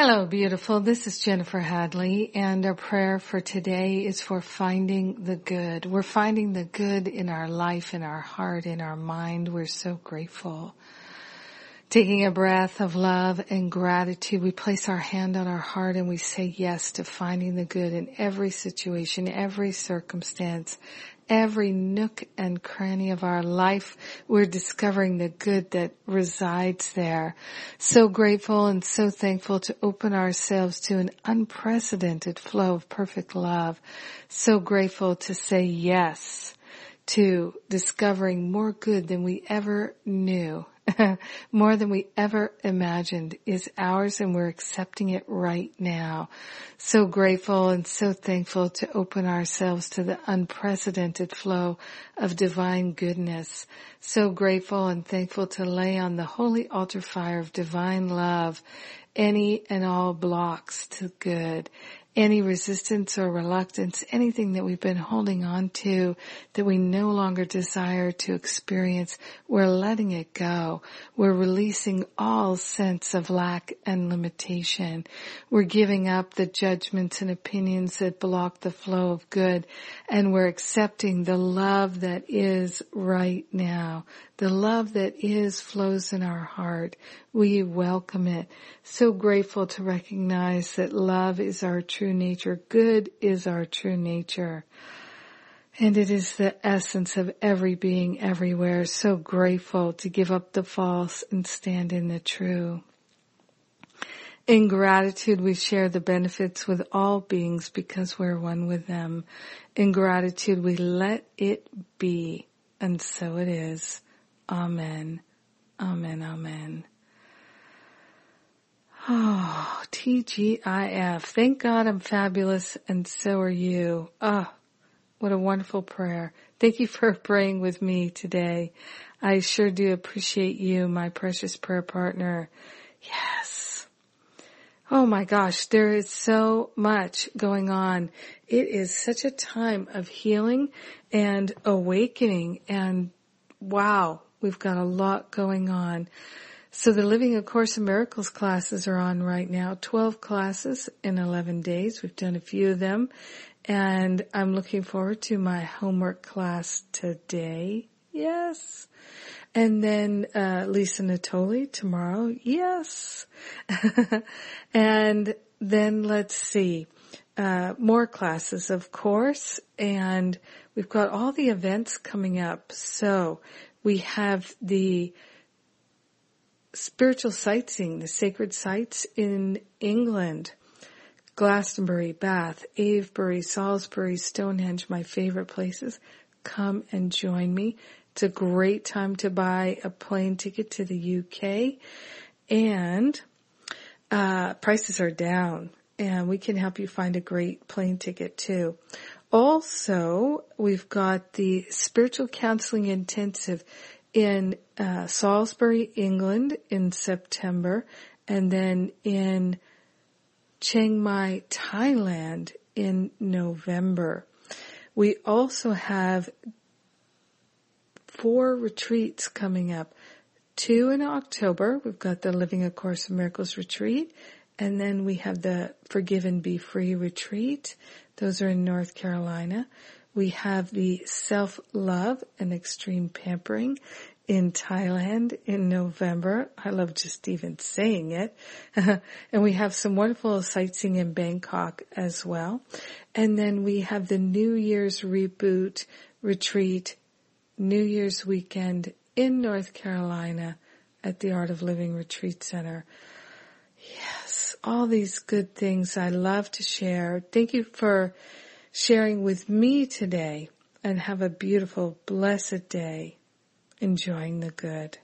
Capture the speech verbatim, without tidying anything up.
Hello, beautiful. This is Jennifer Hadley, and our prayer for today is for finding the good. We're finding the good in our life, in our heart, in our mind. We're so grateful. Taking a breath of love and gratitude, we place our hand on our heart and we say yes to finding the good in every situation, every circumstance, every nook and cranny of our life. We're discovering the good that resides there. So grateful and so thankful to open ourselves to an unprecedented flow of perfect love. So grateful to say yes to discovering more good than we ever knew. More than we ever imagined is ours, and we're accepting it right now. So grateful and so thankful to open ourselves to the unprecedented flow of divine goodness. So grateful and thankful to lay on the holy altar fire of divine love any and all blocks to good, any resistance or reluctance, anything that we've been holding on to that we no longer desire to experience. We're letting it go. We're releasing all sense of lack and limitation. We're giving up the judgments and opinions that block the flow of good, and we're accepting the love that is right now. The love that is flows in our heart. We welcome it. So grateful to recognize that love is our true nature. Good is our true nature. And it is the essence of every being everywhere. So grateful to give up the false and stand in the true. In gratitude, we share the benefits with all beings because we're one with them. In gratitude, we let it be. And so it is. Amen. Amen. Amen. Oh, T G I F. Thank God I'm fabulous and so are you. Oh, what a wonderful prayer. Thank you for praying with me today. I sure do appreciate you, my precious prayer partner. Yes. Oh my gosh, there is so much going on. It is such a time of healing and awakening, and wow, we've got a lot going on. So the Living A Course in Miracles classes are on right now, twelve classes in eleven days. We've done a few of them, and I'm looking forward to my homework class today. Yes. And then uh Lisa Natoli tomorrow. Yes. And then let's see, uh more classes, of course, and we've got all the events coming up. So we have the spiritual sightseeing, the sacred sites in England, Glastonbury, Bath, Avebury, Salisbury, Stonehenge, my favorite places. Come and join me. It's a great time to buy a plane ticket to the U K, and uh prices are down, and we can help you find a great plane ticket too. Also, we've got the Spiritual Counseling Intensive in uh, Salisbury, England in September, and then in Chiang Mai, Thailand in November. We also have four retreats coming up. Two in October, we've got the Living A Course in Miracles retreat, and then we have the Forgive and Be Free retreat. Those are in North Carolina. We have the Self-Love and Extreme Pampering in Thailand in November. I love just even saying it. And we have some wonderful sightseeing in Bangkok as well. And then we have the New Year's Reboot Retreat, New Year's Weekend in North Carolina at the Art of Living Retreat Center. Yes, all these good things I love to share. Thank you for sharing with me today, and have a beautiful, blessed day, enjoying the good.